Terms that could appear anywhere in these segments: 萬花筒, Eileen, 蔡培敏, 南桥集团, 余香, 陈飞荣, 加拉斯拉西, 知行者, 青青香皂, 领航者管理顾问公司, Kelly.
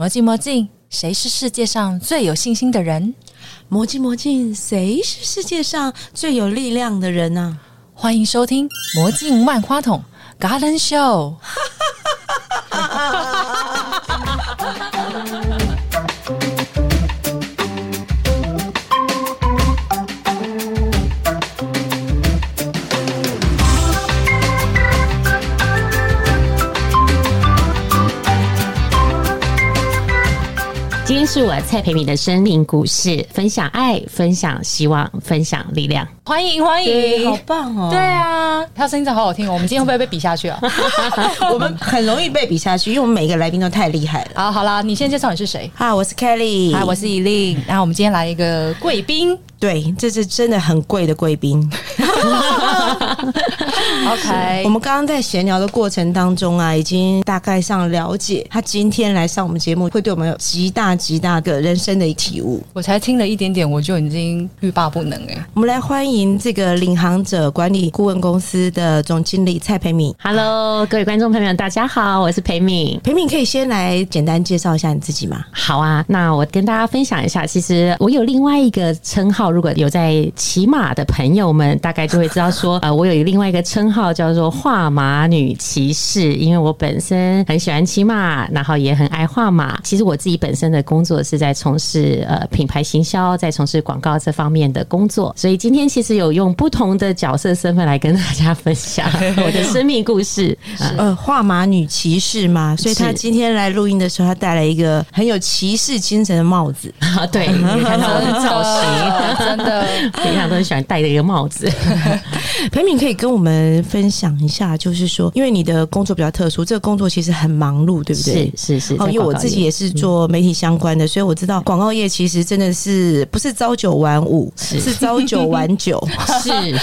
魔镜魔镜，谁是世界上最有信心的人？魔镜魔镜，谁是世界上最有力量的人啊？欢迎收听魔镜万花筒 Garden Show。 今天是我蔡培敏的生命故事，分享爱，分享希望，分享力量。欢迎欢迎，好棒哦！对啊，他声音真的好好听哦。我们今天会不会被比下去啊？我们很容易被比下去，因为我们每个来宾都太厉害了啊！好啦，你先介绍你是谁？嗨，我是 Kelly， 嗨，我是Eileen。然后我们今天来一个贵宾，对，这是真的很贵的贵宾。OK， 我们刚刚在闲聊的过程当中啊，已经大概上了解他今天来上我们节目会对我们有极大极大的人生的体悟。我才听了一点点我就已经欲罢不能欸。我们来欢迎这个领航者管理顾问公司的总经理蔡培敏。 Hello， 各位观众朋友大家好，我是培敏。培敏可以先来简单介绍一下你自己吗？好啊，那我跟大家分享一下，其实我有另外一个称号，如果有在骑马的朋友们大概就会知道说我有另外一个称号叫做画马女骑士，因为我本身很喜欢骑马，然后也很爱画马。其实我自己本身的工作是在从事品牌行销，在从事广告这方面的工作，所以今天其实有用不同的角色身份来跟大家分享我的生命故事。画马女骑士嘛，所以她今天来录音的时候，她戴了一个很有骑士精神的帽子。对，你看到我的造型，真的平常都很喜欢戴的一个帽子。培敏可以跟我们分享一下，就是说因为你的工作比较特殊，这个工作其实很忙碌对不对？是因为我自己也是做媒体相关的，所以我知道广告业其实真的是不是朝九晚五，是朝九晚九。是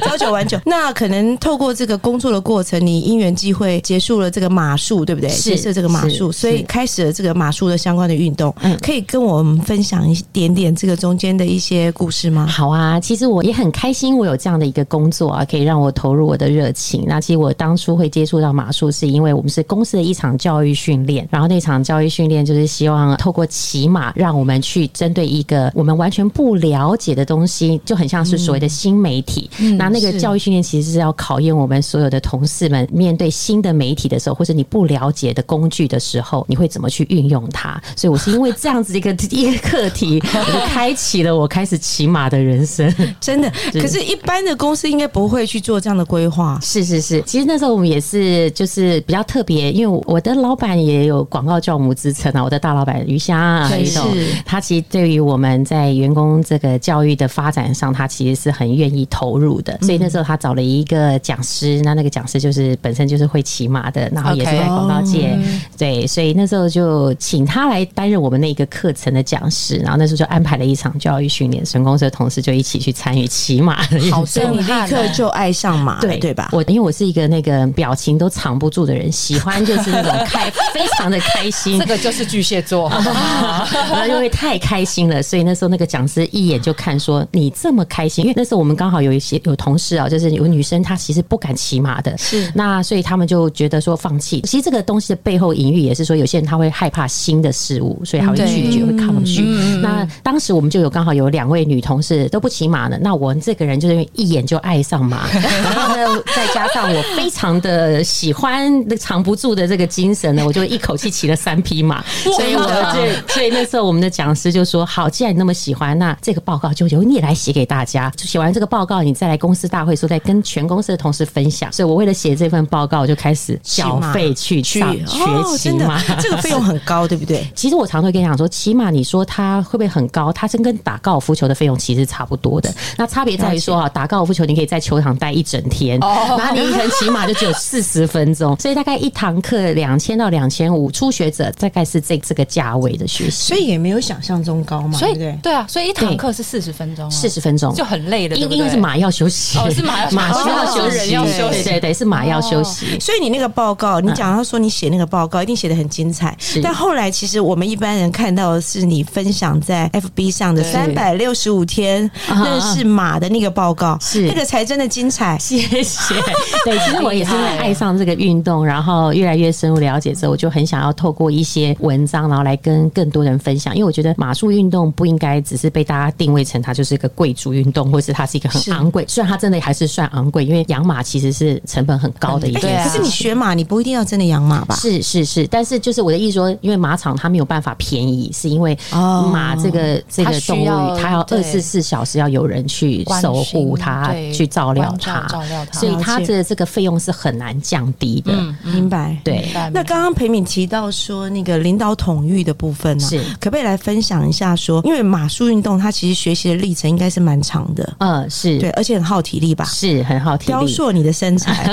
朝九晚九。那可能透过这个工作的过程，你因缘际会结束了这个马术对不对？结束了这个马术，所以开始了这个马术的相关的运动。可以跟我们分享一点点这个中间的一些故事吗？好啊，其实我也很开心我有这样的一个工作啊，可以让我投入我的热情。那其实我当初会接触到马术是因为我们是公司的一场教育训练，然后那场教育训练就是希望透过骑马让我们去针对一个我们完全不了解的东西，就很像是所谓的新媒体。那个教育训练其实是要考验我们所有的同事们，面对新的媒体的时候，或者你不了解的工具的时候，你会怎么去运用它。所以我是因为这样子一个课题，我就开启了我开始骑马的人生。真的，可是一般的公司应该不会去做这样的规划。是其实那时候我们也是就是比较特别，因为我的老板也有广告教母之称啊，我的大老板余香啊，他其实对于我们在员工这个教育的发展上，他其实是很愿意投入的。所以那时候他找了一个讲师，那个讲师就是本身就是会骑马的，然后也是在广告界。对，所以那时候就请他来担任我们那个课程的讲师，然后那时候就安排了一场教育训练，全公司的同事就一起去参与骑马。好震撼，立刻就爱上马。对吧？因为我是一个那个表情都藏不住的人，喜欢就是那种非常的开心。这个就是巨蟹座。然后因为太开心了，所以那时候那个讲师一眼就看说你这么开心。因为那时候我们刚好有同事啊，就是有女生她其实不敢骑马的，是那所以他们就觉得说放弃。其实这个东西的背后隐喻也是说，有些人他会害怕新的事物，所以他会拒绝，会抗拒。那当时我们就有刚好有2位女同事都不骑马呢，那我这个人就是一眼就爱上马。然后呢，再加上我非常的喜欢藏不住的这个精神呢，我就一口气骑了3匹马。所以那时候我们的讲师就说，好，既然你那么喜欢，那这个报告就由你来写给大家，写完这个报告你再来公司大会说再跟全公司的同事分享。所以我为了写这份报告，我就开始缴费去上学骑马。这个费用很高对不对？其实我常会跟你讲说，骑马你说它会不会很高，它真跟打高尔夫球的费用其实差不多的。那差别在于说，打高尔夫球你可以在球场待一整天，然后你一天骑马就只有40分钟，所以大概一堂课2000到2500，初学者大概是这个价位的学习，所以也没有想象中高嘛。所以对啊，所以一堂课是40分钟，40分钟就很累了，因为是马要休息，是马需要休息，对，是马要休息。所以你那个报告，你讲到说你写那个报告一定写得很精彩，但后来其实我们一般人看到的是你分享在 FB 上的365天认识马的那个报告，那个才真的精彩，谢谢。对，其实我也是因为爱上这个运动，然后越来越深入了解之后，我就很想要透过一些文章，然后来跟更多人分享。因为我觉得马术运动不应该只是被大家定位成它就是一个贵族运动，或是它是一个很昂贵，虽然它真的还是算昂贵，因为养马其实是成本很高的一件事。对啊，可是你学马，你不一定要真的养马吧？是是是，但是就是我的意思说，因为马场它没有办法便宜，是因为马这个动物它要24小时要有人去守护它，去照料它，所以它的这个费用是很难降低的。明白？对。那刚刚裴敏提到说那个领导统御的部分呢，可不可以来分享一下说，因为马术运动它其实学习的历程应该是蛮长的，是对，而且很耗体力吧？是很耗体力，雕塑你的身材。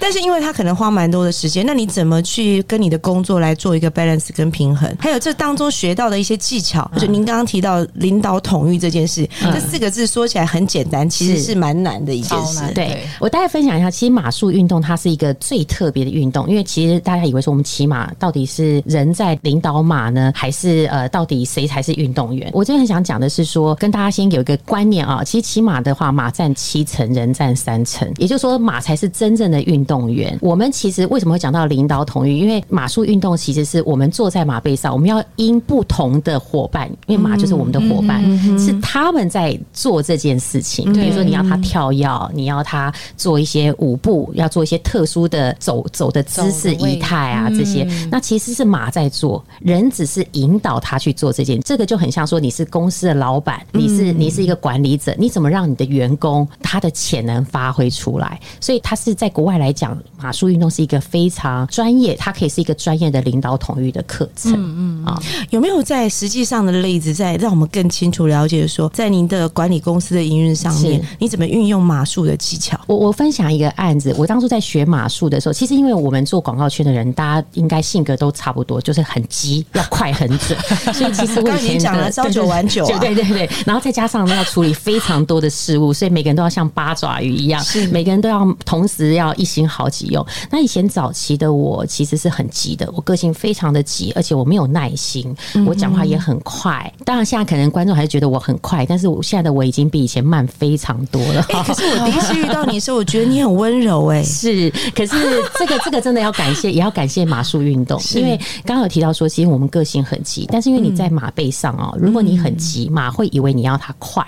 但是因为它可能花蛮多的时间，那你怎么去跟你的工作来做一个 balance 跟平衡？还有这当中学到的一些技巧，就您刚刚提到领导统御这件事，这4个字说起来很简单，其实是蛮难的一件事。对，我大概分享一下，其实马术运动它是一个最特别的运动，因为其实大家以为说我们骑马到底是人在领导马呢，还是到底谁才是运动员？我这边很想讲的是说，跟大家先有一个观念啊，其实骑马的话，马占7成，人占3成，也就是说马才是真正的运动员。我们其实为什么会讲到领导统御？因为马术运动其实是我们坐在马背上，我们要因不同的伙伴，因为马就是我们的伙伴，是他们在做这件事情。比如说你要他跳跃，你要他做一些舞步，要做一些特殊的走的姿势仪态啊，这些那其实是马在做，人只是引导他去做这件。这个就很像说你是公司的老板，你是一个管理者，你怎么让你的员工他的潜能发挥出来？所以他是在国外来讲，马术运动是一个非常专业，它可以是一个专业的领导统御的课程。有没有在实际上的例子，在让我们更清楚了解说，在您的管理公司的营运上面，你怎么运用马术的技巧？我分享一个案子，我当初在学马术的时候，其实因为我们做广告圈的人，大家应该性格都差不多，就是很急，要快很准。所以其实我以前讲了朝九晚九，对，然后再加上要处理非常多的事物，所以每个人都要像8爪鱼一样，每个人都要同时要一心好几用。那以前早期的我其实是很急的，我个性非常的急，而且我没有耐心，我讲话也很快。当然现在可能观众还是觉得我很快，但是我现在的我已经比以前慢非常多了。可是我第一次遇到你的时候，我觉得你很温柔。是，可是这个真的要感谢，也要感谢马术运动，因为刚刚有提到说，其实我们个性很急，但是因为你在马背上如果你很急，马会以为你要它快。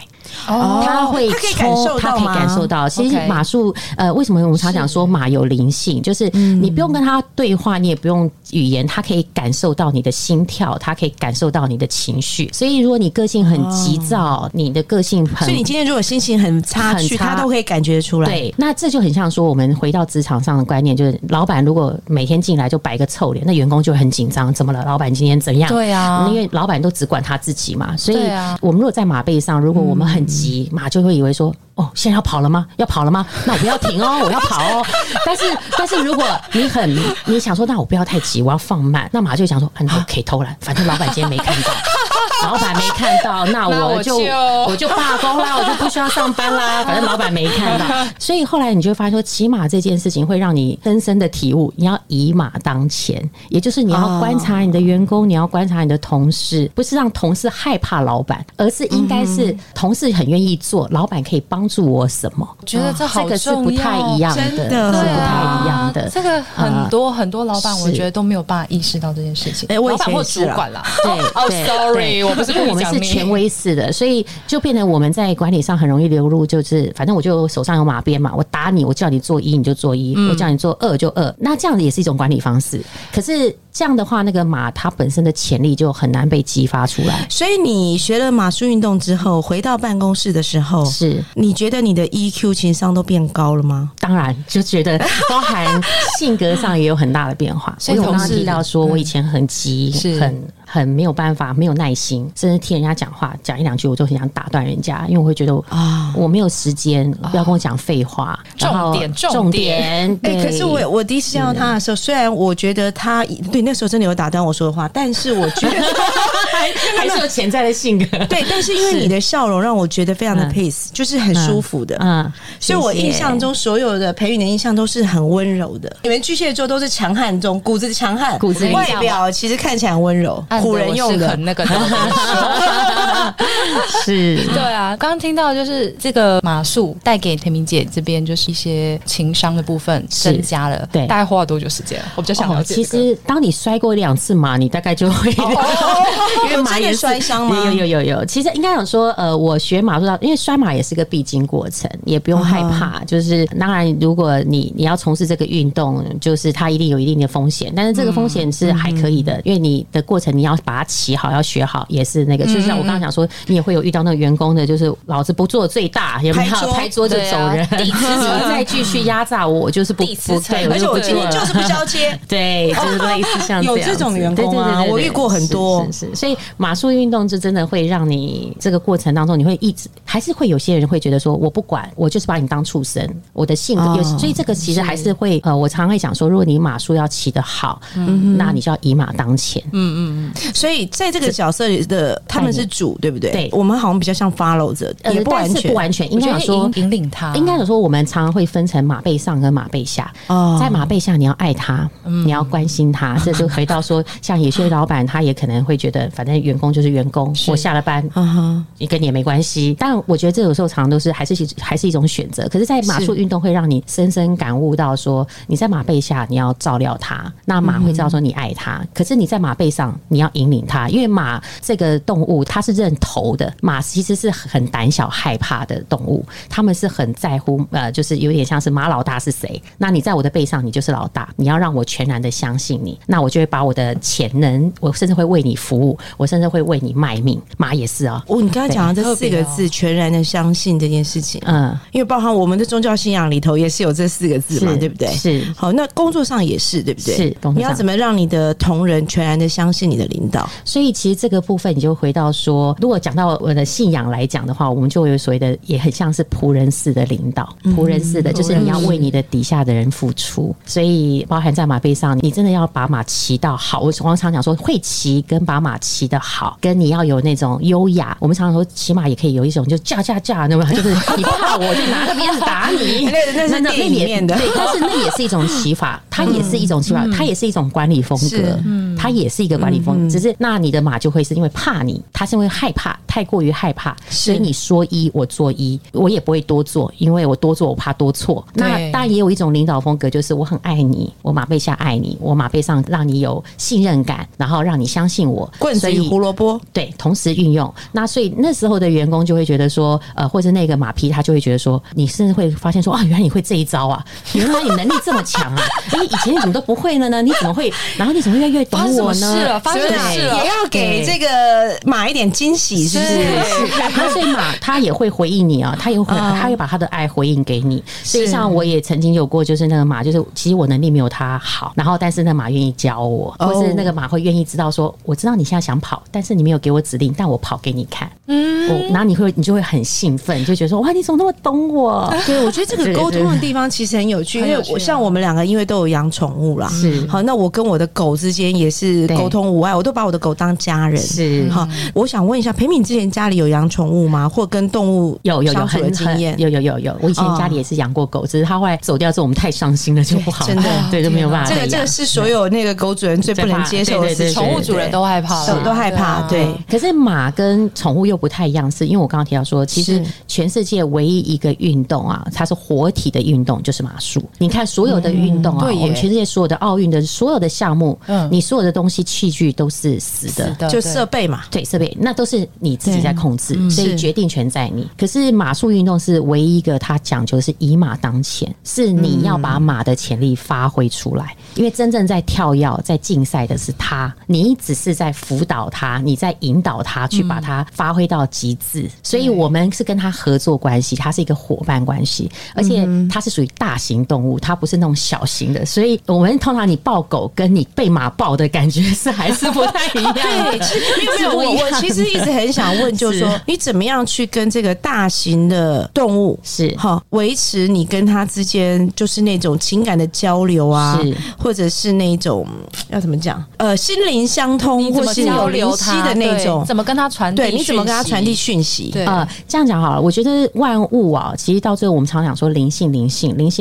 他会冲，他可以感受到。其实马术为什么我们常讲说马有灵性，就是你不用跟他对话，你也不用语言，他可以感受到你的心跳，他可以感受到你的情绪。所以如果你个性很急躁，你的个性很，所以你今天如果心情很差去，他都可以感觉出来。对，那这就很像说我们回到职场上的观念，就是老板如果每天进来就摆个臭脸，那员工就很紧张，怎么了？老板今天怎样？对啊，因为老板都只管他自己嘛。所以我们如果在马背上，如果我们很急，马就会以为说，哦，现在要跑了吗？要跑了吗？那我不要停哦，我要跑哦。但是如果你想说，那我不要太急，我要放慢，那马就想说，那我可以偷懒，反正老板今天没看到。老板没看到，那我就罢工啦，我就不需要上班啦，反正老板没看到。所以后来你就会发现说，骑马这件事情会让你深深的体悟，你要以马当前，也就是你要观察你的员工，你要观察你的同事，不是让同事害怕老板，而是应该是同事很愿意做，老板可以帮助我什么？我觉得这好重要，这个是不太一样的，真的是不太一样的。这个很多很多老板，我觉得都没有办法意识到这件事情。老板或主管啦，对 ，sorry。因为我们是权威式的，所以就变成我们在管理上很容易流入，就是反正我就手上有马鞭嘛，我打你，我叫你做1你就做1，我叫你做2就2，那这样子也是一种管理方式。可是这样的话，那个马它本身的潜力就很难被激发出来。所以你学了马术运动之后，回到办公室的时候，是你觉得你的 EQ 情商都变高了吗？当然，就觉得包含性格上也有很大的变化。所以我刚刚提到说，我以前很急，很没有办法，没有耐心，甚至听人家讲话讲一两句，我就很想打断人家，因为我会觉得我没有时间，不要跟我讲废话。重点。可是我第一次见到他的时候，虽然我觉得他对那时候真的有打断我说的话，但是我觉得还是有潜在的性格。对，但是因为你的笑容让我觉得非常的 peace， 就是很舒服的。所以我印象中所有的培育的印象都是很温柔的。你们巨蟹座都是强悍中，骨子强悍，外表其实看起来很温柔。看古人用的，很那个的是，对啊，刚刚听到就是这个马术带给田明姐这边就是一些情商的部分增加了，对，大概花了多久时间？我比较想了解、這個其实当你摔过2次马，你大概就会因为马也摔伤吗？有，其实应该想说，我学马术，因为摔马也是个必经过程，也不用害怕。就是当然，如果你要从事这个运动，就是它一定有一定的风险，但是这个风险是还可以的，因为你的过程你要把它骑好，要学好，也是那个。就像我刚刚讲说，你也会有遇到那个员工的，就是老子不做最大，有没有拍桌子走人？你、啊、再继续压榨我，我就是不对，而且我今天就是不交接，对，就是类似像这样有这种员工啊，我遇过很多。是，所以马术运动就真的会让你这个过程当中，你会一直还是会有些人会觉得说，我不管，我就是把你当畜生，我的性格、哦。所以这个其实还是会我常会讲说，如果你马术要骑得好，那你就要以马当前。所以在这个角色里的他们是主，对不对？对，我们好像比较像 follow 者，也不完全，但是不完全。应该说引领他，应该说我们常常会分成马背上跟马背下。哦，在马背下你要爱他，你要关心他。这就回到说，像有些老板他也可能会觉得，反正员工就是员工，我下了班，你跟你也没关系。但我觉得这有时候常常都是还是一种选择。可是，在马术运动会让你深深感悟到说，你在马背下你要照料他，那马会知道说你爱他。可是你在马背上你要引领他，因为马这个动物它是认头的，马其实是很胆小害怕的动物，他们是很在乎就是有点像是马老大是谁。那你在我的背上，你就是老大，你要让我全然的相信你，那我就会把我的潜能，我甚至会为你服务，我甚至会为你卖命。马也是啊、你刚才讲的这4个字、全然的相信这件事情，因为包含我们的宗教信仰里头也是有这4个字嘛，对不对？是。好，那工作上也是，对不对？是。你要怎么让你的同仁全然的相信你的领导？所以其实这个部分你就回到说，如果讲到我的信仰来讲的话，我们就有所谓的也很像是仆人式的领导，仆人式的就是你要为你的底下的人付出。所以包含在马背上，你真的要把马骑到好。我常常讲说，会骑跟把马骑的好，跟你要有那种优雅。我们常常说骑马也可以有一种就架，那么就是你怕我就拿个鞭子打你，那是电影里面的。对，但是那也是一种骑法，它也是一种骑法，它也是一种管理风格，它也是一个管理风格。只是那你的马就会是因为怕你，它是因为害怕，太过于害怕，所以你说一我做一，我也不会多做，因为我多做我怕多错。那当然也有一种领导风格，就是我很爱你，我马背下爱你，我马背上让你有信任感，然后让你相信我。棍子与胡萝卜，对，同时运用。那所以那时候的员工就会觉得说，或者那个马匹他就会觉得说，你甚至会发现说啊，原来你会这一招啊，原来你能力这么强啊，你以前你怎么都不会了呢？你怎么会？然后你怎么越来越懂我呢？是了，发生事了，也要给这个马一点惊喜，是不是？所以马他也会回应你啊，他也会，他会把他的爱回应给你。所以像我也曾经有过，就是那个马，就是其实我能力没有他好，然后但是那马愿意教我，或是那个马会愿意知道说，我知道你现在想跑，但是你没有给我指令，但我跑给你看，然后你就会很兴奋，就觉得说哇，你怎么那么懂我？对，我觉得这个沟通的地方其实很有趣，因为我像我们2个，因为都有养宠物啦，是好，那我跟我的狗之间也是沟通无碍，我都把我的狗当家人，是好。我想问一下，培敏之前家里有养宠物吗？或跟动物相处的经验？有，我以前家里也是养过狗，只是他后来走掉之后，我们太伤心了，就不好，真的对，就没有办法。这个是所有那个狗主人最不能接受的事，宠物主人都害怕了，都害怕。对，可是马跟宠物又不太一样，是因为我刚刚提到说，其实全世界唯一一个运动啊，它是活体的运动，就是马术。你看所有的运动啊，我们全世界所有的奥运的所有的项目，你所有的东西器具都是死的，就设备嘛，对，设备那都是你自己在控制，所以决定权在你。可是马术运动是唯一一个它讲究是以马当前，是你要把马的潜力发挥出来，因为真正在跳跃在竞赛的是它，你只是在辅导它，你在引导它去把它发挥到极致。所以我们是跟它合作关系，它是一个伙伴关系，而且它是属于大型动物，它不是那种小型的。所以我们通常你抱狗跟你被马抱的感觉是还是不太一样的。对，没有，我其实一直很想问，就是说你怎么样去跟这个大型的动物是好维持你跟它之间就是那种情感的交流啊，或者是那种要怎么讲心灵相通或是有灵犀的那种，怎么跟它传递讯息？对，你怎么跟他传递讯息。对，这样讲好了。我觉得万物啊，其实到最后我们常讲说灵性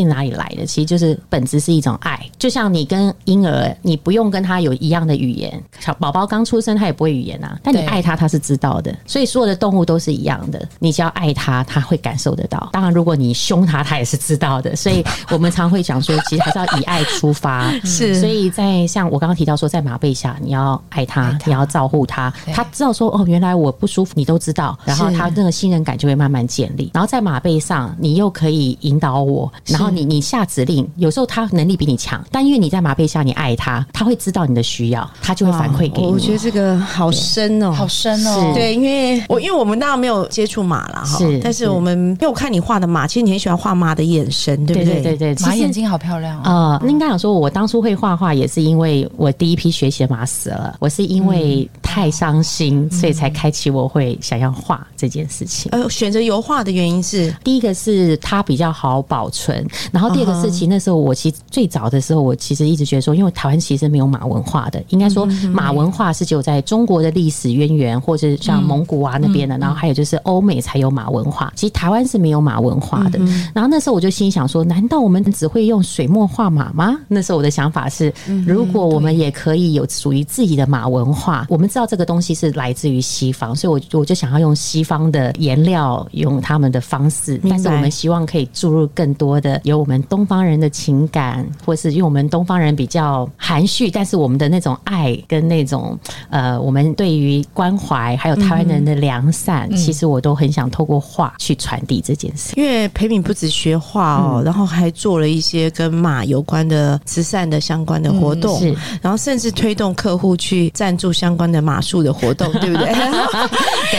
哪里来的？其实就是本质是一种爱。就像你跟婴儿，你不用跟他有一样的语言，宝宝刚出生他也不会语言啊，但你爱他，他是知道的。所以所有的动物都是一样的，你只要爱他，他会感受得到。当然，如果你凶他，他也是知道的。所以我们常会讲说，其实还是要以爱出发。是，所以在像我刚刚提到说，在马背下，你要爱他，你要照顾他，他知道说哦，原来我不舒服，你都知道，然后他那个信任感就会慢慢建立。然后在马背上，你又可以引导我，然后你下指令，有时候他能力比你强，但因为你在马背下，你爱他，他会知道你的需要，他就会反馈给你。我觉得这个好深哦，好深哦。对，因为我们当然没有接触马啦，但是我们因为我看你画的马，其实你很喜欢画马的眼神，对不对？对对对，马眼睛好漂亮啊！应该讲说，我当初会画画也是因为我第一批学习的马死了，我是因为太伤心，所以才开启我会想要画这件事情。选择油画的原因是，第一个是它比较好保存，然后第二个是，其实那时候我其实最早的时候，我其实一直觉得说，因为台湾其实没有马文化的，应该说马文化是只有在中国的历史渊源，或者像蒙古啊那边的，然后还有就是欧美才有马文化，其实台湾是没有马文化的。然后那时候我就心想说，难道我们只会用水墨画马吗？那时候我的想法是，如果我们也可以有属于自己的马文化，我们知道这个东西是来自于西方，所以我就想要用西方的颜料，用他们的方式，但是我们希望可以注入更多的有我们东方人的情感，或是因为我们东方人比较含蓄，但是我们的那种爱跟那种我们对于关怀还有台湾人的良善，其实我都很想透过画去传递这件事。因为培敏不只学画然后还做了一些跟马有关的慈善的相关的活动，然后甚至推动客户去赞助相关的马术的活动，对不对？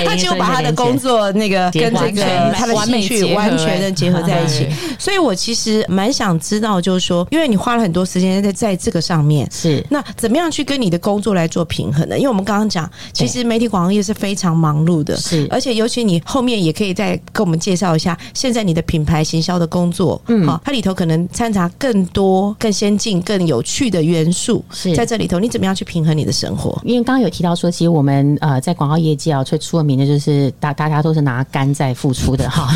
他就把他的工作那个跟这个他的兴趣完全的结合在一起。所以我其实蛮想知道，就是说，因为你花了很多时间在这个上面，是那怎么样去跟你的工作来做平衡呢？因为我们刚刚讲，其实媒体广告业是非常忙碌的，是而且尤其你后面也可以再跟我们介绍一下，现在你的品牌行销的工作，它里头可能掺杂更多、更先进、更有趣的元素，在这里头你怎么样去平衡你的生活？因为刚刚有提到说，其实我们在广告业界最出名的就是大家都是拿肝在付出的哈，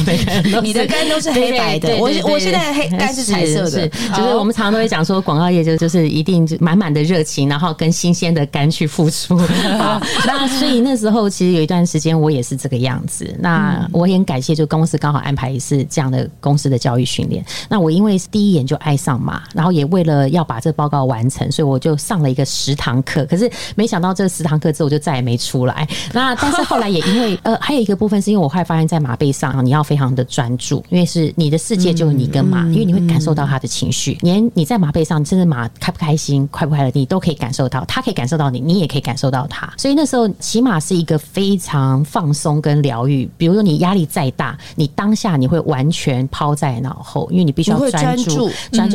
你的肝都是黑白的，我现在黑肝是彩色的，就是我们常常都会讲说，广告业就是一定满满的热情，然后跟新鲜的肝去付出。那所以那时候其实有一段时间我也是这个样子，那我也很感谢，就公司刚好安排一次这样的公司的教育训练。那我因为第一眼就爱上马，然后也为了要把这报告完成，所以我就上了一个10堂课。可是没想到这10堂课之后我就再也没出来。那但是后来也因为还有一个部分是因为我后来发现，在马背上你要非常的专注，因为是你的世界就是你跟马，因为你会感受到他的情绪，连你在马背上甚至马开不开心、快不快乐，你都可以感受到，他可以感受到你，你也可以感受到他。所以那时候骑马是一个非常放松跟疗愈。比如说你压力再大，你当下你会完全抛在脑后，因为你必须要专注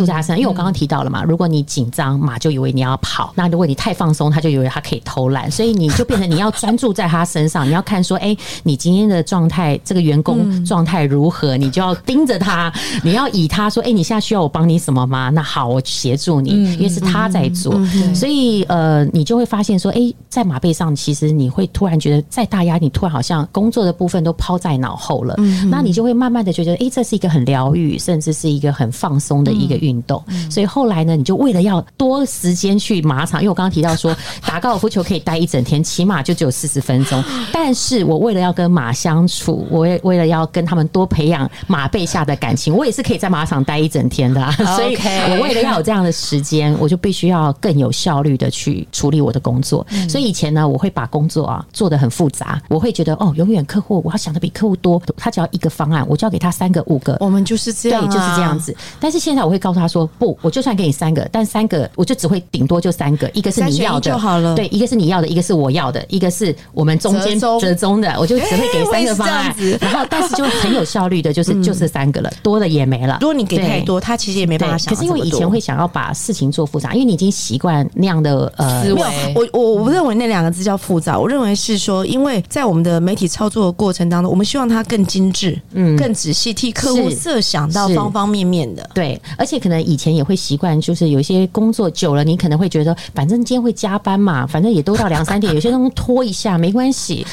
在他身上。因为我刚刚提到了嘛，如果你紧张，马就以为你要跑；那如果你太放松，他就以为他可以偷懒。所以你就变成你要专注在他身上，你要看说，你今天的状态，这个员工状态如何，你就要盯着他，你要以他说，你现在需要我帮你什么吗？那好，我协助你，因为是他在做。所以你就会发现说，在马背上，其实你会突然觉得再大压力，你突然好像工作的部分都抛在脑后了。那你就会慢慢的觉得，这是一个很疗愈，甚至是一个很放松的一个运动。所以后来呢，你就为了要多时间去马场，因为我刚刚提到说，打高尔夫球可以待一整天，骑马就只有40分钟。但是我为了要跟马相处，我为了要跟他们多培养马背下的感情，我也是可以在马场待一整天的，所以我为了要有这样的时间，我就必须要更有效率的去处理我的工作。所以以前呢，我会把工作做得很复杂，我会觉得永远客户我要想的比客户多，他只要一个方案，我就要给他3个5个，我们就是这样，对，就是这样子。但是现在我会告诉他说，不，我就算给你3个，但3个我就只会顶多就3个，一个是你要的，对，一个是你要的，一个是我要的，一个是我们中间折中的，我就只会给3个方案，然后但是就很有效率的，就是3个了，多的也没了。如果你给太多，他其实也没办法想。可是因为以前会想要把事情做复杂，因为你已经习惯那样的思维。我不认为那2个字叫复杂，我认为是说，因为在我们的媒体操作的过程当中，我们希望它更精致、更仔细，替客户设想到方方面面的。对，而且可能以前也会习惯，就是有一些工作久了，你可能会觉得，反正今天会加班嘛，反正也都到2、3点，有些东西拖一下没关系。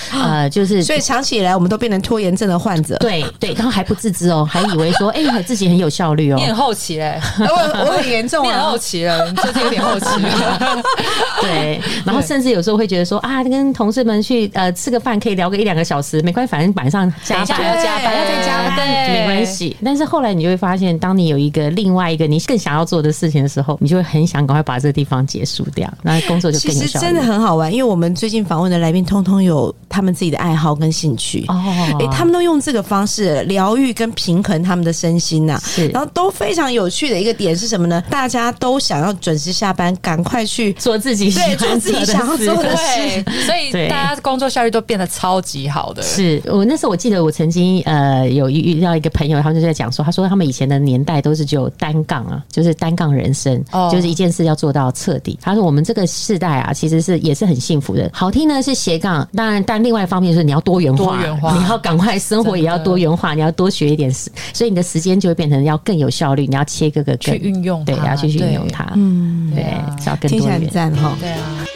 就是所以长期以来我们都变成拖延症的患者。对对，然后还不自知哦，还以为说哎、欸、自己很有效率哦。你很好奇嘞、欸，我很严重啊，你很好奇了，你最近有点好奇了。对，然后甚至有时候会觉得说啊，跟同事们去吃个饭可以聊个1-2个小时，没关系，反正晚上加班要加班要再加班没关系。但是后来你就会发现，当你有一个另外一个你更想要做的事情的时候，你就会很想赶快把这个地方结束掉，那工作就更有效率。其实真的很好玩，因为我们最近访问的来宾通通有他们自己的爱好跟兴趣、欸、他们都用这个方式疗愈跟平衡他们的身心、啊、然后都非常有趣的一个点是什么呢？大家都想要准时下班，赶快去做自己喜欢做的事，对，做自己想要做的事，所以大家工作效率都变得超级好的。是我那时候我记得我曾经有遇到一个朋友，他们就在讲说，他说他们以前的年代都是只有单杠啊，就是单杠人生、哦、就是一件事要做到彻底。他说我们这个世代啊，其实是也是很幸福的，好听呢是斜杠，当然但另外一方面就是你要多元化，你要赶快生活也要多元化，你要多学一点，所以你的时间就会变成要更有效率，你要切各个去运用它，对，要去运用它，嗯，对，只要更多元。听起来很赞齁。对啊。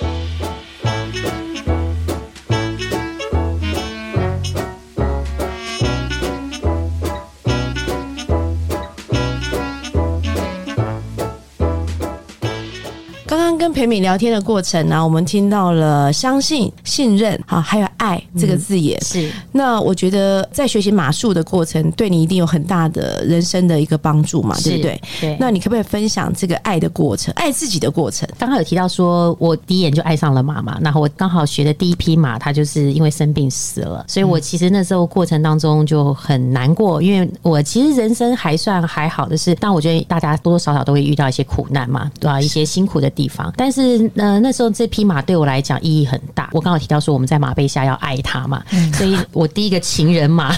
跟培敏聊天的过程啊，我们听到了相信、信任，好，还有爱这个字眼、嗯、是。那我觉得在学习马术的过程对你一定有很大的人生的一个帮助嘛，对不对？对。那你可不可以分享这个爱的过程，爱自己的过程？刚刚有提到说我第一眼就爱上了马嘛，然后我刚好学的第一匹马它就是因为生病死了，所以我其实那时候过程当中就很难过，因为我其实人生还算还好的是，但我觉得大家多多少少都会遇到一些苦难嘛，对吧？一些辛苦的地方。但是那时候这匹马对我来讲意义很大。我刚好提到说我们在马背下要爱它嘛、嗯、所以我第一个情人马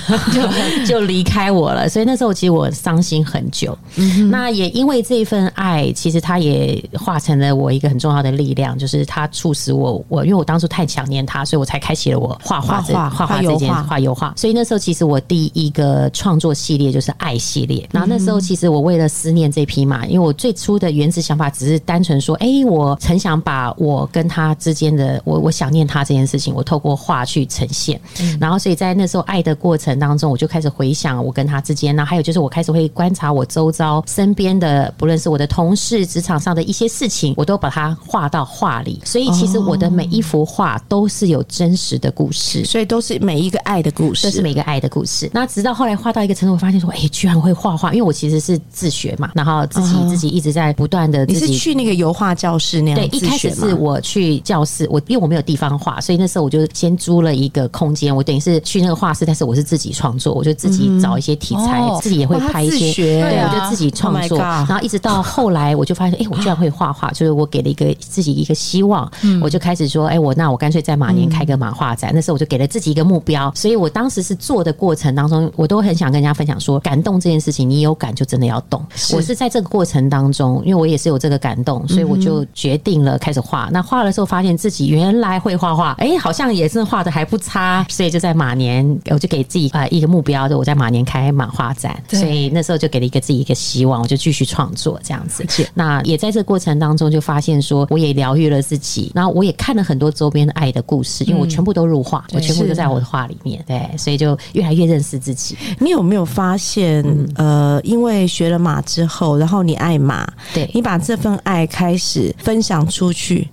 就离开我了，所以那时候其实我伤心很久、嗯、那也因为这份爱，其实它也化成了我一个很重要的力量，就是它促使我因为我当初太想念它，所以我才开启了我画油画。所以那时候其实我第一个创作系列就是爱系列。然后那时候其实我为了思念这匹马，因为我最初的原始想法只是单纯说我很想把我跟他之间的我想念他这件事情我透过画去呈现、嗯、然后所以在那时候爱的过程当中，我就开始回想我跟他之间，然后还有就是我开始会观察我周遭身边的，不论是我的同事、职场上的一些事情，我都把它画到画里。所以其实我的每一幅画都是有真实的故事、哦、所以都是每一个爱的故事，都是每一个爱的故事。那直到后来画到一个程度，我发现说居然会画画，因为我其实是自学嘛，然后自己一直在不断的自己。你是去那个油画教室那样？对，一开始是我去教室，因为我没有地方画，所以那时候我就先租了一个空间，我等于是去那个画室，但是我是自己创作，我就自己找一些题材，嗯哦、自己也会拍一些，对、啊，我就自己创作。Oh、然后一直到后来，我就发现，我居然会画画，就是我给了自己一个希望，我就开始说，那我干脆在马年开个马画展。那时候我就给了自己一个目标，所以我当时是做的过程当中，我都很想跟人家分享说，感动这件事情，你有感就真的要动。我是在这个过程当中，因为我也是有这个感动，所以我就决定了开始画。那画的时候发现自己原来会画画，好像也是画的还不差，所以就在马年我就给自己一个目标，就我在马年开马画展，所以那时候就给了自己一个希望，我就继续创作这样子。那也在这过程当中就发现说我也疗愈了自己，然后我也看了很多周边爱的故事，因为我全部都入画，我全部都在我的画里面，对，所以就越来越认识自己。你有没有发现因为学了马之后，然后你爱马，对，你把这份爱开始分享出去，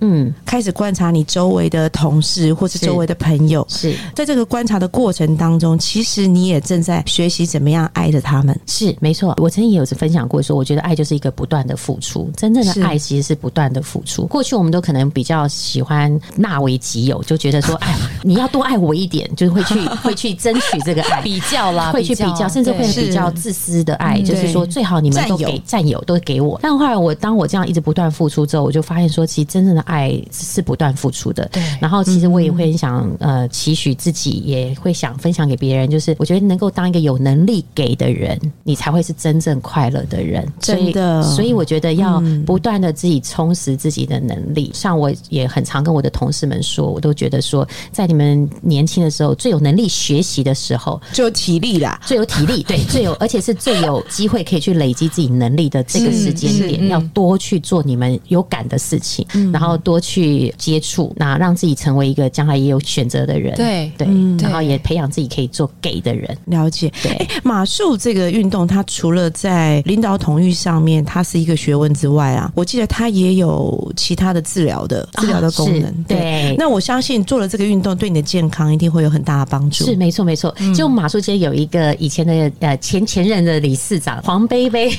开始观察你周围的同事或是周围的朋友，是在这个观察的过程当中，其实你也正在学习怎么样爱着他们。是，没错，我曾经也有分享过说，我觉得爱就是一个不断的付出，真正的爱其实是不断的付出。过去我们都可能比较喜欢纳为己有，就觉得说你要多爱我一点，就是会去争取这个爱，比较啦，会去比较，甚至会比较自私的爱，就是说最好你们都给占有都给我。但后来当我这样一直不断付出之后，我就发现说其实真正的爱是不断付出的。对，然后其实我也会想期许自己，也会想分享给别人，就是我觉得能够当一个有能力给的人，你才会是真正快乐的人。真的，所以我觉得要不断的自己充实自己的能力。像我也很常跟我的同事们说，我都觉得说在你们年轻的时候，最有能力学习的时候，最有体力啦，最有体力，对，最有而且是最有机会可以去累积自己能力的这个时间点，要多去做你们有感的事事情，然后多去接触，那让自己成为一个将来也有选择的人。对对，然后也培养自己可以做给的人。了解。对，马术这个运动，它除了在领导统御上面，它是一个学问之外啊，我记得它也有其他的治疗的功能。哦、对，那我相信做了这个运动，对你的健康一定会有很大的帮助。是，没错没错。就马术界有一个以前的前任的理事长黄贝贝，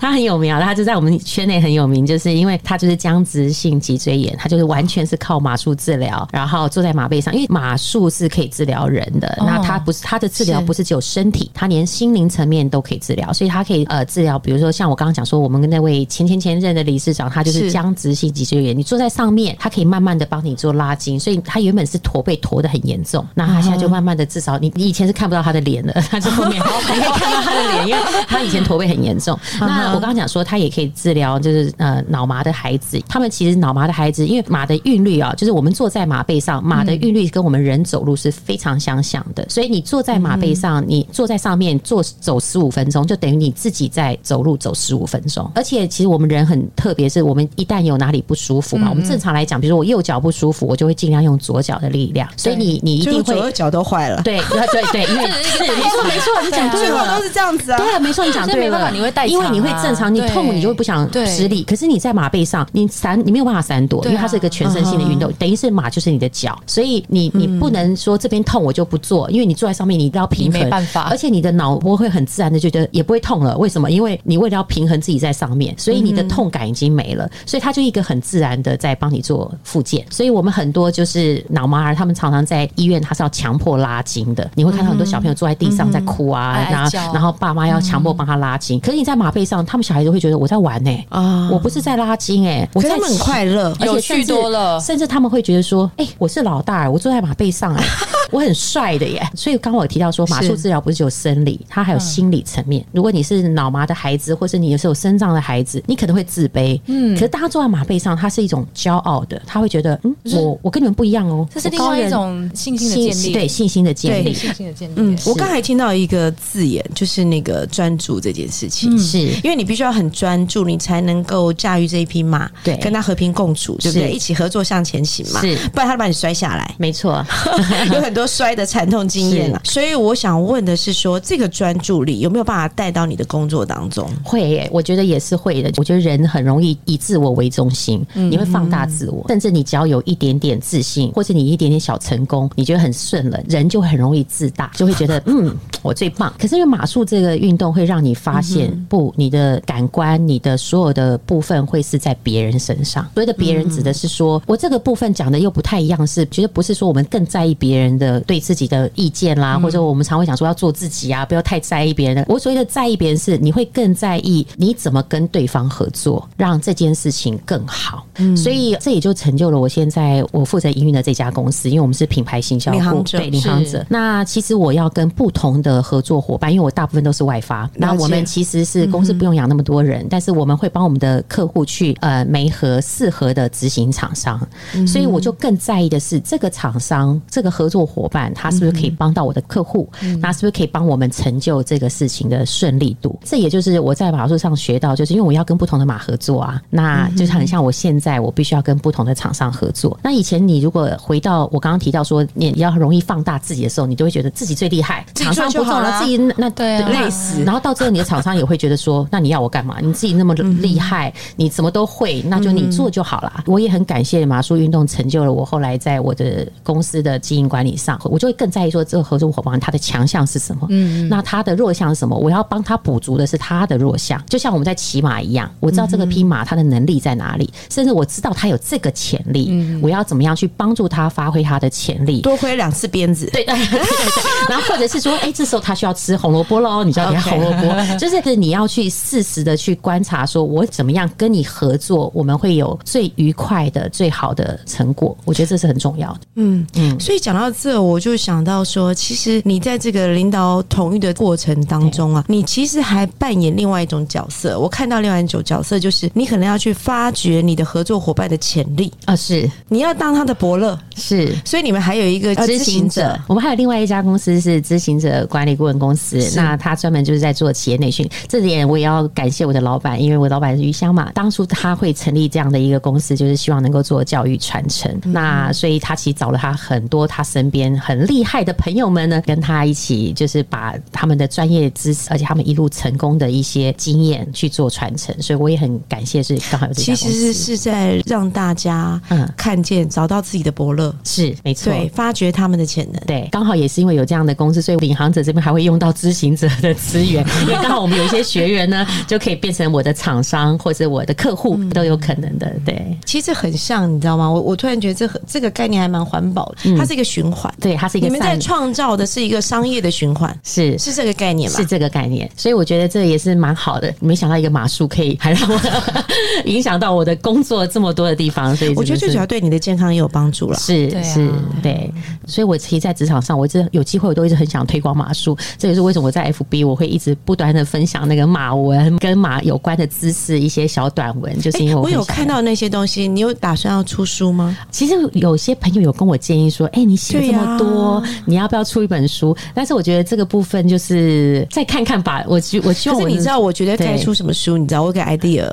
他很有名啊，他就在我们圈内很有名，就是因为他就是僵直性脊椎炎，他就是完全是靠马术治疗，然后坐在马背上，因为马术是可以治疗人的。哦、那他的治疗不是只有身体，他连心灵层面都可以治疗，所以他可以治疗，比如说像我刚刚讲说，我们跟那位前任的理事长，他就是僵直性脊椎炎，你坐在上面，他可以慢慢的帮你做拉筋，所以他原本是驼背驼得很严重，那他现在就慢慢的，至少你以前是看不到他的脸的，他就后面你可以看到他的脸，因为他以前驼背很严重。那我刚刚讲说，他也可以治疗就是脑麻的孩子，他们其实脑麻的孩子，因为马的韵律啊，就是我们坐在马背上，马的韵律跟我们人走路是非常相像的，所以你坐在马背上，你坐在上面走15分钟，就等于你自己在走路走15分钟。而且其实我们人很特别，是我们一旦有哪里不舒服嘛，我们正常来讲，比如说我右脚不舒服，我就会尽量用左脚的力量，所以你一定会左脚都坏了。对对对，因为是没错没错，你讲对了，都是这样子啊。对，没错，你讲对了，没办法，你会代偿，因为你会正常，你痛你就会不想施力，可是你在马背上，你没有办法闪躲，因为它是一个全身性的运动，等于是马就是你的脚，所以你不能说这边痛我就不做，因为你坐在上面，你一定要平衡，没办法，而且你的脑波会很自然的觉得也不会痛了，为什么？因为你为了要平衡自己在上面，所以你的痛感已经没了，所以它就一个很自然的在帮你做复健。所以我们很多就是脑麻儿，他们常常在医院他是要强迫拉筋的，你会看到很多小朋友坐在地上在哭啊，然后爸妈要强迫帮他拉筋，可是你在马背上，他们小孩子会觉得我在玩欸，我不是在拉筋欸，我在他们很快乐，有趣多了，甚至他们会觉得说，欸，我是老大欸，我坐在马背上欸。我很帅的耶。所以刚刚我提到说，马术治疗不是只有生理，它还有心理层面。如果你是脑麻的孩子，或是你是有身障的孩子，你可能会自卑，可是大家坐在马背上，它是一种骄傲的，他会觉得我跟你们不一样哦，这是另外一种信心的建立。对，信心的建立，信心的建立。我刚才听到一个字眼，就是那个专注这件事情，是因为你必须要很专注，你才能够驾驭这一匹马，对，跟他和平共处，对不对？一起合作向前行嘛，不然他把你摔下来。没错，有很多摔的惨痛经验了，所以我想问的是说，这个专注力有没有办法带到你的工作当中？会耶，我觉得也是会的。我觉得人很容易以自我为中心，你会放大自我，甚至你只要有一点点自信，或是你一点点小成功，你觉得很顺了，人就很容易自大，就会觉得我最棒。可是因为马术这个运动会让你发现，你的感官，你的所有的部分会是在别人身上。所谓的别人指的是说，我这个部分讲的又不太一样，是觉得不是说我们更在意别人的对自己的意见啦，或者我们常会讲说要做自己啊，不要太在意别人。我所谓的在意别人，是你会更在意你怎么跟对方合作，让这件事情更好。所以这也就成就了我现在我负责营运的这家公司，因为我们是品牌行销部，对，领航者。那其实我要跟不同的合作伙伴，因为我大部分都是外发，那我们其实是公司不用养那么多人，但是我们会帮我们的客户去媒合适合的执行厂商，所以我就更在意的是这个厂商，这个合作伙伴他是不是可以帮到我的客户，那是不是可以帮我们成就这个事情的顺利度。这也就是我在马术上学到，就是因为我要跟不同的马合作啊，那就是很像我现在我必须要跟不同的厂商合作。那以前你如果回到我刚刚提到说你要容易放大自己的时候，你就会觉得自己最厉害，厂商不中了，自己那累死，然后到最后你的厂商也会觉得说，那你要我干嘛，你自己那么厉害，你什么都会，那就你做就好啦。我也很感谢马术运动成就了我后来在我的公司的经营管理上，我就会更在意说这个合作伙伴他的强项是什么，那他的弱项是什么，我要帮他补足的是他的弱项。就像我们在骑马一样，我知道这个匹马他的能力在哪里，甚至我知道他有这个潜力，我要怎么样去帮助他发挥他的潜力，多挥2次鞭子，对对对对然后或者是说这时候他需要吃红萝卜咯，你就要给他红萝卜就是你要去适时的去观察说，我怎么样跟你合作，我们会有最愉快的最好的成果。我觉得这是很重要的。所以讲到这，个我就想到说，其实你在这个领导统御的过程当中啊，你其实还扮演另外一种角色。我看到另外一种角色就是你可能要去发掘你的合作伙伴的潜力啊，是你要当他的伯乐，是。所以你们还有一个咨询者，我们还有另外一家公司是咨询者管理顾问公司，那他专门就是在做企业内训。这点我也要感谢我的老板，因为我老板是余香嘛，当初他会成立这样的一个公司，就是希望能够做教育传承。那所以他其实找了他很多他身边很厉害的朋友们呢，跟他一起就是把他们的专业知识，而且他们一路成功的一些经验去做传承。所以我也很感谢是刚好有这家公司，其实是在让大家看见找到自己的伯乐，是没错，对，发掘他们的潜能。对，刚好也是因为有这样的公司，所以领航者这边还会用到知行者的资源，因为刚好我们有一些学员呢就可以变成我的厂商或者我的客户都有可能的。对，其实很像，你知道吗？我突然觉得这个概念还蛮环保的，它是一个循环。对，它是一个，你们在创造的是一个商业的循环，是这个概念吧？是这个概念。所以我觉得这也是蛮好的，没想到一个马术可以还让我影响到我的工作这么多的地方，所以我觉得最主要对你的健康也有帮助了。是，对啊，是，对。所以我其实在职场上，我一直有机会我都一直很想推广马术，这也是为什么我在 FB 我会一直不断的分享那个马文跟马有关的知识，一些小短文，就是因为 我有看到那些东西。你有打算要出书吗？其实有些朋友有跟我建议说，你写了这么多，你要不要出一本书？但是我觉得这个部分就是再看看吧。我希望，可是你知道我觉得该出什么书，你知道我有个 idea，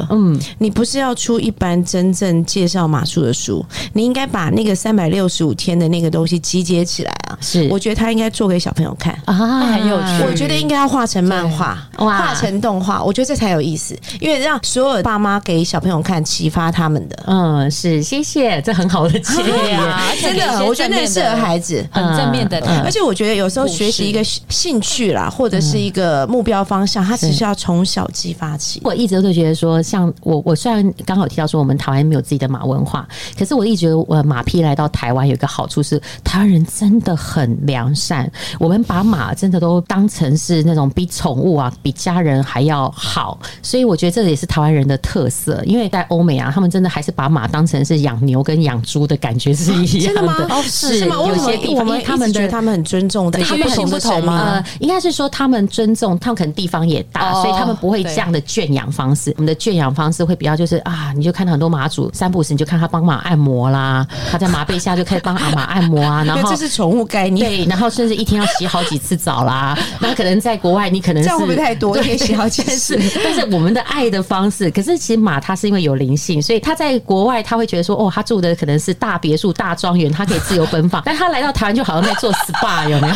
你不是要出一般真正介绍马术的书，你应该把那个365天的那个东西集结起来啊。是，我觉得他应该做给小朋友看啊，很有趣。我觉得应该要画成漫画，画成动画，我觉得这才有意思，因为让所有爸妈给小朋友看，启发他们的。是，谢谢，这很好的建议啊，真的，我觉得那适合孩子，很正面的。而且我觉得有时候学习一个兴趣啦，或者是一个目标方向，它只是要从小激发起。我一直都觉得说，像我虽然刚好提到说我们台湾没有自己的马文化，可是我一直觉得马匹来到台湾有一个好处是，台湾人真的很良善，我们把马真的都当成是那种比宠物啊，比家人还要好，所以我觉得这也是台湾人的特色。因为在欧美啊，他们真的还是把马当成是养牛跟养猪的感觉是一样的。真的吗？哦，是吗？有些地方因为他们觉得他们很尊重的，他们很不同吗？应该是说他们尊重，他们可能地方也大，所以他们不会这样的圈养方式。我们的圈养方式会比较就是啊，你就看到很多马主三不五时你就看他帮马按摩啦，他在马背下就可以帮马按摩啊，然后这是宠物概念。对，然后甚至一天要洗好几次澡啦。那可能在国外你可能是这样会不会太多？一天洗好几次，但是我们的爱的方式，可是其实马它是因为有灵性，所以他在国外他会觉得说，他住的可能是大别墅、大庄园，他可以自由奔放。但他来到台湾就好像在做 SPA， 有没有？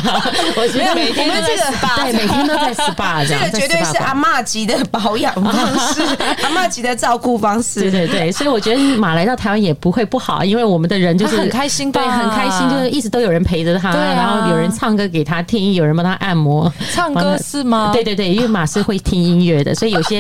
我觉得每天都在 SPA， 对，每天都在 SPA， 这个绝对是阿嬷级的保养方式，阿嬷级的照顾方式。对对对，所以我觉得马来到台湾也不会不好，因为我们的人就是很开心，对，很开心，就是一直都有人陪着他，然后有人唱歌给他听，有人帮他按摩。唱歌是吗？对对对，因为马是会听音乐的，所以有些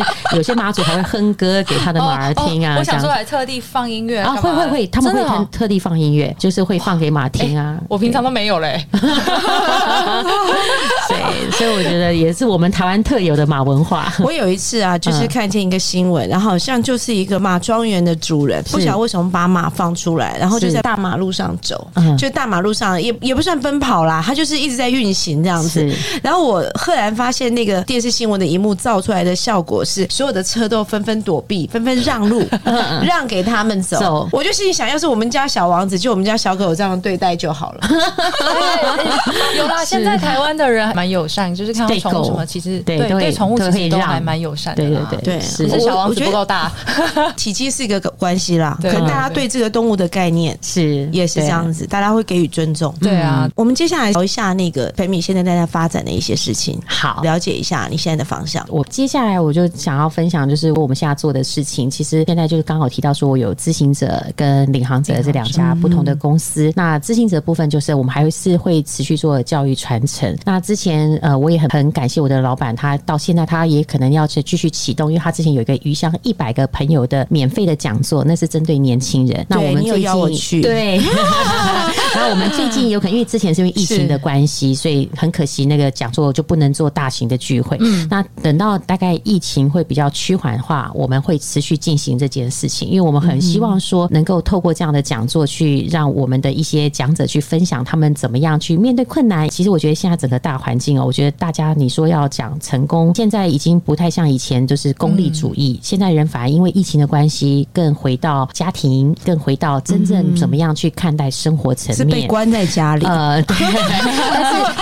马主还会哼歌给他的马儿听啊。我想说还特地放音乐啊，会，他们会特地放音乐，就是会放给马听啊。我平常都没有嘞。对，所以我觉得也是我们台湾特有的马文化。我有一次啊，就是看见一个新闻，然后好像就是一个马庄园的主人，不晓得为什么把马放出来，然后就在大马路上走，就大马路上也不算奔跑啦，他就是一直在运行这样子。然后我赫然发现那个电视新闻的一幕造出来的效果是，所有的车都纷纷躲避，纷纷让路，让给他们走。我就心里想，要是我们家小王子就我们家小狗这样对待就好了。有啦，现在台湾的人蛮友善，就是看到宠物什么，其实对宠物其实都还蛮友善的啦。对对对，只是小王子不够大，体积是一个关系啦。可能大家对这个动物的概念是也是这样子，大家会给予尊重。对啊，我们接下来聊一下那个培米现在在发展的一些事情，好，了解一下你现在的方向。我接下来我就想要分享，就是我们现在做的事情。其实现在就是刚好提到说，我有咨询者跟领航者这两家不同的公司。那咨询者部分就是我们还是会持续做教育传承。那之前我也很感谢我的老板，他到现在他也可能要继续启动，因为他之前有一个余香100个朋友的免费的讲座，那是针对年轻人。那我们最近你有邀我去，对。然后我们最近有可能因为之前是因为疫情的关系，所以很可惜那个讲座就不能做大型的聚会。那等到大概疫情会比较趋缓的话，我们会持续进行这件事情，因为我们很希望说能够透过这样的讲座去让我们的一些讲者去分享长他们怎么样去面对困难。其实我觉得现在整个大环境，我觉得大家你说要讲成功，现在已经不太像以前就是功利主义，现在人反而因为疫情的关系更回到家庭，更回到真正怎么样去看待生活层面，是被关在家里对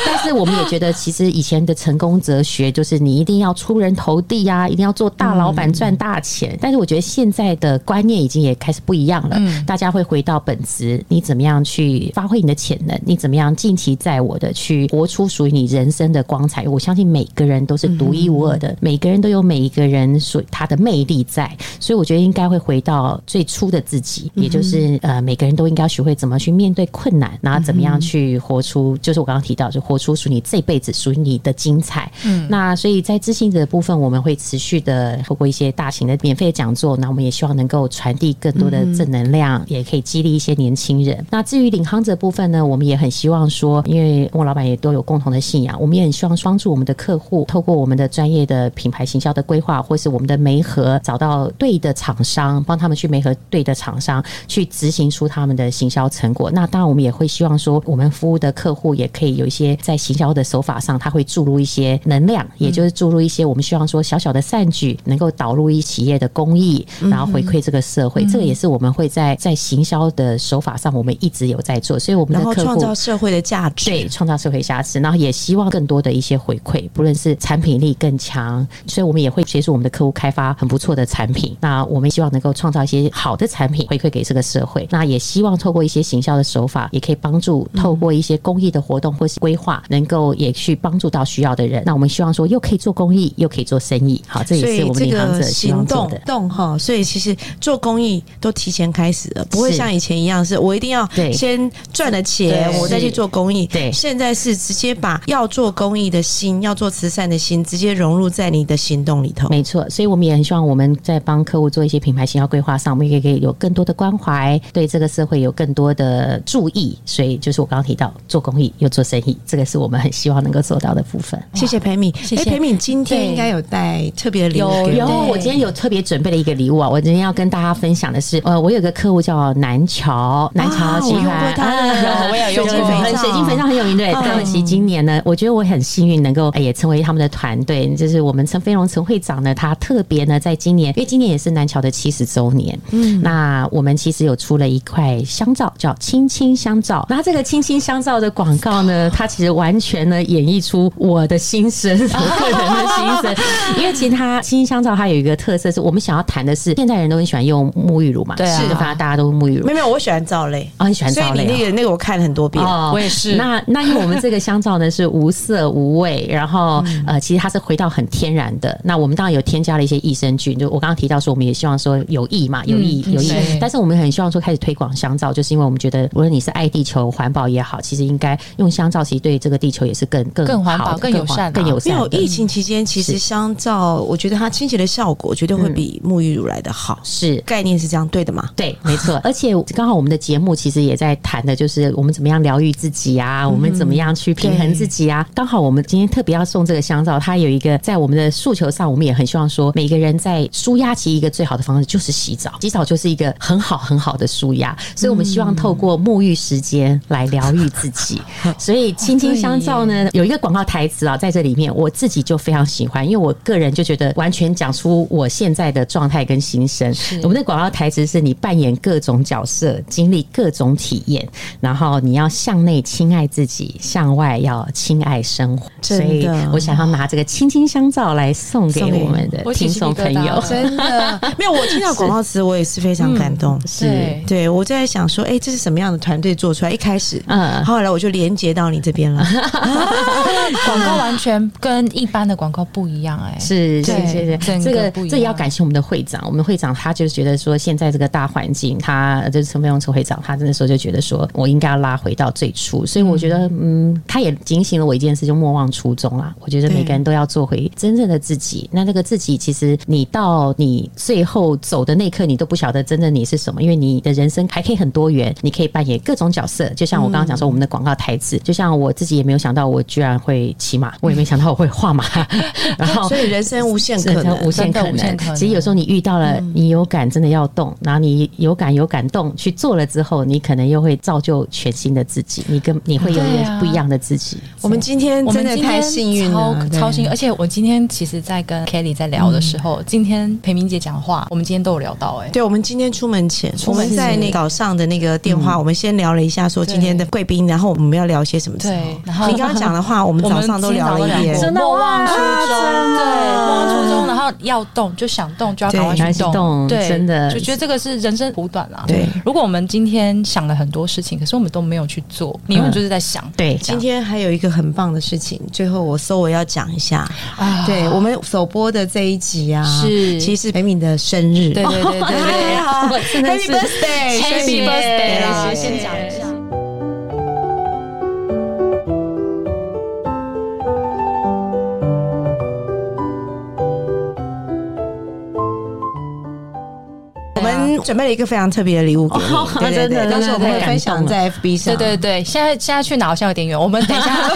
但是我们也觉得其实以前的成功哲学就是你一定要出人头地啊，一定要做大老板赚大钱，但是我觉得现在的观念已经也开始不一样了，大家会回到本质，你怎么样去发挥你的潜能，你怎么样尽其在我的去活出属于你人生的光彩。我相信每个人都是独一无二的，每个人都有每一个人所他的魅力在，所以我觉得应该会回到最初的自己，也就是每个人都应该学会怎么去面对困难，然后怎么样去活出就是我刚刚提到就活出属于你这辈子属于你的精彩。那所以在知性的部分，我们会持续的透过一些大型的免费讲座，那我们也希望能够传递更多的正能量，也可以激励一些年轻人。那至于领航者部分呢，我们也很希望说，因为我老板也都有共同的信仰，我们也很希望帮助我们的客户透过我们的专业的品牌行销的规划，或是我们的媒合，找到对的厂商，帮他们去媒合对的厂商，去执行出他们的行销成果。那当然我们也会希望说，我们服务的客户也可以有一些在行销的手法上，他会注入一些能量，也就是注入一些我们希望说小小的善举能够导入一企业的公益，然后回馈这个社会。这个也是我们会在行销的手法上我们一直有在做，所以我们的客户然后创造社会的价值，对，创造社会价值，然后也希望更多的一些回馈，不论是产品力更强，所以我们也会协助我们的客户开发很不错的产品，那我们希望能够创造一些好的产品回馈给这个社会。那也希望透过一些行销的手法，也可以帮助透过一些公益的活动或是规划，能够也去帮助到需要的人。那我们希望说又可以做公益又可以做生意，好，这也是我们领航者希望做的动。所以其实做公益都提前开始了，不会像以前一样是我一定要先赚了钱我再去做公益。对，现在是直接把要做公益的心，要做慈善的心直接融入在你的行动里头，没错。所以我们也很希望我们在帮客户做一些品牌行销规划上，我们也可以有更多的关怀，对这个社会有更多的注意。所以就是我刚刚提到做公益又做生意，这个是我们很希望能够做到的部分。谢谢培敏，谢谢培敏。今天应该有带特别礼物，有，我今天有特别准备了一个礼物啊，我今天要跟大家分享的是我有一个客户叫南桥集团，我有用过他的水晶肥皂，很有名，对。他们其实今年呢，我觉得我很幸运能够也成为他们的团队，就是我们陈飞荣陈会长呢，他特别呢在今年，因为今年也是南桥的70周年，那我们其实有出了一块香皂叫青青香皂，那这个青青香皂的广告呢，它其实完全呢演绎出我的心声，我个人的心声，因为其实它青青香皂它有一个特色是我们想要谈的是现代人都很喜欢用沐浴乳嘛，对啊，是的，大家都沐浴乳。没有，我喜欢皂类啊，你喜欢皂类，所以你那个我看很多遍，我也是。那因为我们这个香皂呢是无色无味，然后其实它是回到很天然的。那我们当然有添加了一些益生菌，就我刚刚提到说我们也希望说有益，但是我们很希望说开始推广香皂，就是因为我们觉得无论你是爱地球环保也好，其实应该用香皂，其实对这个地球也是更环保、更友善、更友善。因为疫情期间，其实香皂我觉得它清洁的效果绝对会比沐浴乳来的好，是概念是这样对的嘛？对，没错。而且刚好我们的节目其实也在谈的就是我们怎么样疗愈自己啊，我们怎么样去平衡自己啊？刚好我们今天特别要送这个香皂，它有一个在我们的诉求上，我们也很希望说每个人在舒压期一个最好的方式就是洗澡，洗澡就是一个很好的舒压，所以我们希望透过沐浴时间来疗愈自己。所以青青香皂呢有一个广告台词啊，在这里面我自己就非常喜欢，因为我个人就觉得完全讲出我现在的状态跟心声。我们的广告台词是：你扮演各种角色，经历各种体验，然后你要向内亲爱自己，向外要亲爱生活。所以我想要拿这个青青香皂来送给我们的听众朋友，真的。没有，我听到广告词我也是非常感动，是，对，我在想说这是什么样的团队做出来，一开始后来我就连接到你这边了，广告完全跟一般的广告不一样，是这也要感谢我们的会长。我们会长他就觉得说现在这个大环境，他就是陈飞荣陈会长，他那时候就觉得说我应该要拉回到最初，所以我觉得他也警醒了我一件事，就莫忘初衷啦。我觉得每个人都要做回真正的自己，那这个自己其实你到你最后走的那一刻你都不晓得真正你是什么，因为你的人生还可以很多元，你可以扮演各种角色。就像我刚刚讲说我们的广告台词，就像我自己也没有想到我居然会骑马，我也没想到我会画马然后所以人生无限可能，无限可能。其实有时候你遇到了你有感真的要动，然后你有感动去做了之后，你可能又会造就全新新的自己，你会有一个不一样的自己。我们今天真的太幸运了，超幸运。而且我今天其实在跟 Kelly 在聊的时候，今天裴明姐讲话我们今天都有聊到，对，我们今天出门前我们在那早上的那个电话我们先聊了一下说今天的贵宾，然后我们要聊些什么。对，然后你刚刚讲的话我们早上都聊了一遍，真的莫忘初衷。对，莫忘初衷，然后要动就想动就要赶快去动。对，真的就觉得这个是人生苦短啦。对，如果我们今天想了很多事情可是我们都没有去做，你永远就是在想。对，今天还有一个很棒的事情最后我要讲一下，对，我们首播的这一集啊是其实裴敏的生日。对对对对对 Happy birthday， Happy birthday 啦，先讲一下。准备了一个非常特别的礼物给你，对对对，但是我们会分享在 FB 上。对对对，现在去拿好像有点远，我们等一下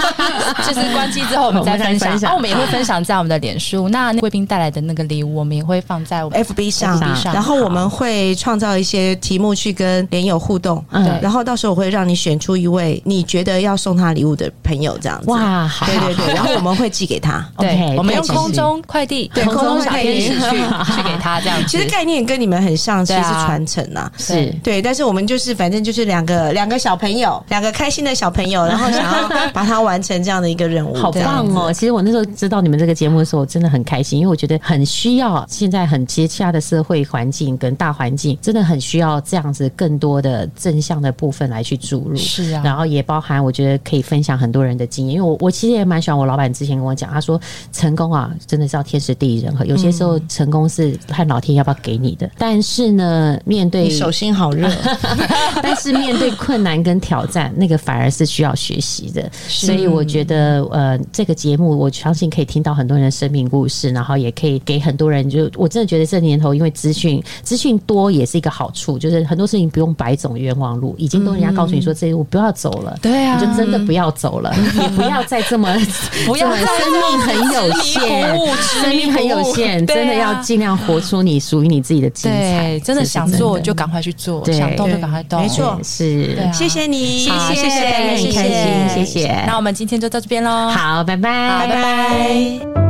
就是关机之后我们再分享。然后我们也会分享在我们的脸书，那贵宾带来的那个礼物我们也会放在我们 FB 上。然后我们会创造一些题目去跟连友互动，然后到时候我会让你选出一位你觉得要送他礼物的朋友，这样子。哇，好，对对对，然后我们会寄给他。对，我们用空中快递，对，空中小天使去给他这样。其实概念跟你们很像，其实是传承啊，是对，但是我们就是反正就是两个小朋友，两个开心的小朋友，然后想要把它完成这样的一个任务。好棒哦！其实我那时候知道你们这个节目的时候，我真的很开心，因为我觉得很需要现在很接洽的社会环境跟大环境，真的很需要这样子更多的正向的部分来去注入。是啊，然后也包含我觉得可以分享很多人的经验，因为我其实也蛮喜欢我老板之前跟我讲，他说成功啊真的是要天时地利人和，有些时候成功是看老天要不要给你的，但是呢。面对你手心好热但是面对困难跟挑战那个反而是需要学习的。所以我觉得这个节目我相信可以听到很多人的生命故事，然后也可以给很多人，就我真的觉得这年头因为资讯多也是一个好处，就是很多事情不用白走冤枉路，已经都人家告诉你说这一路不要走了，对啊，你就真的不要走了，也不要再这么不要生命很有限，生命很有限，真的要尽量活出你属于你自己的精彩。真的想做就赶快去做，想动就赶快动，没错，是、啊。谢谢你，谢谢，谢谢，谢谢，谢谢。那我们今天就到这边喽，好，拜拜，拜拜。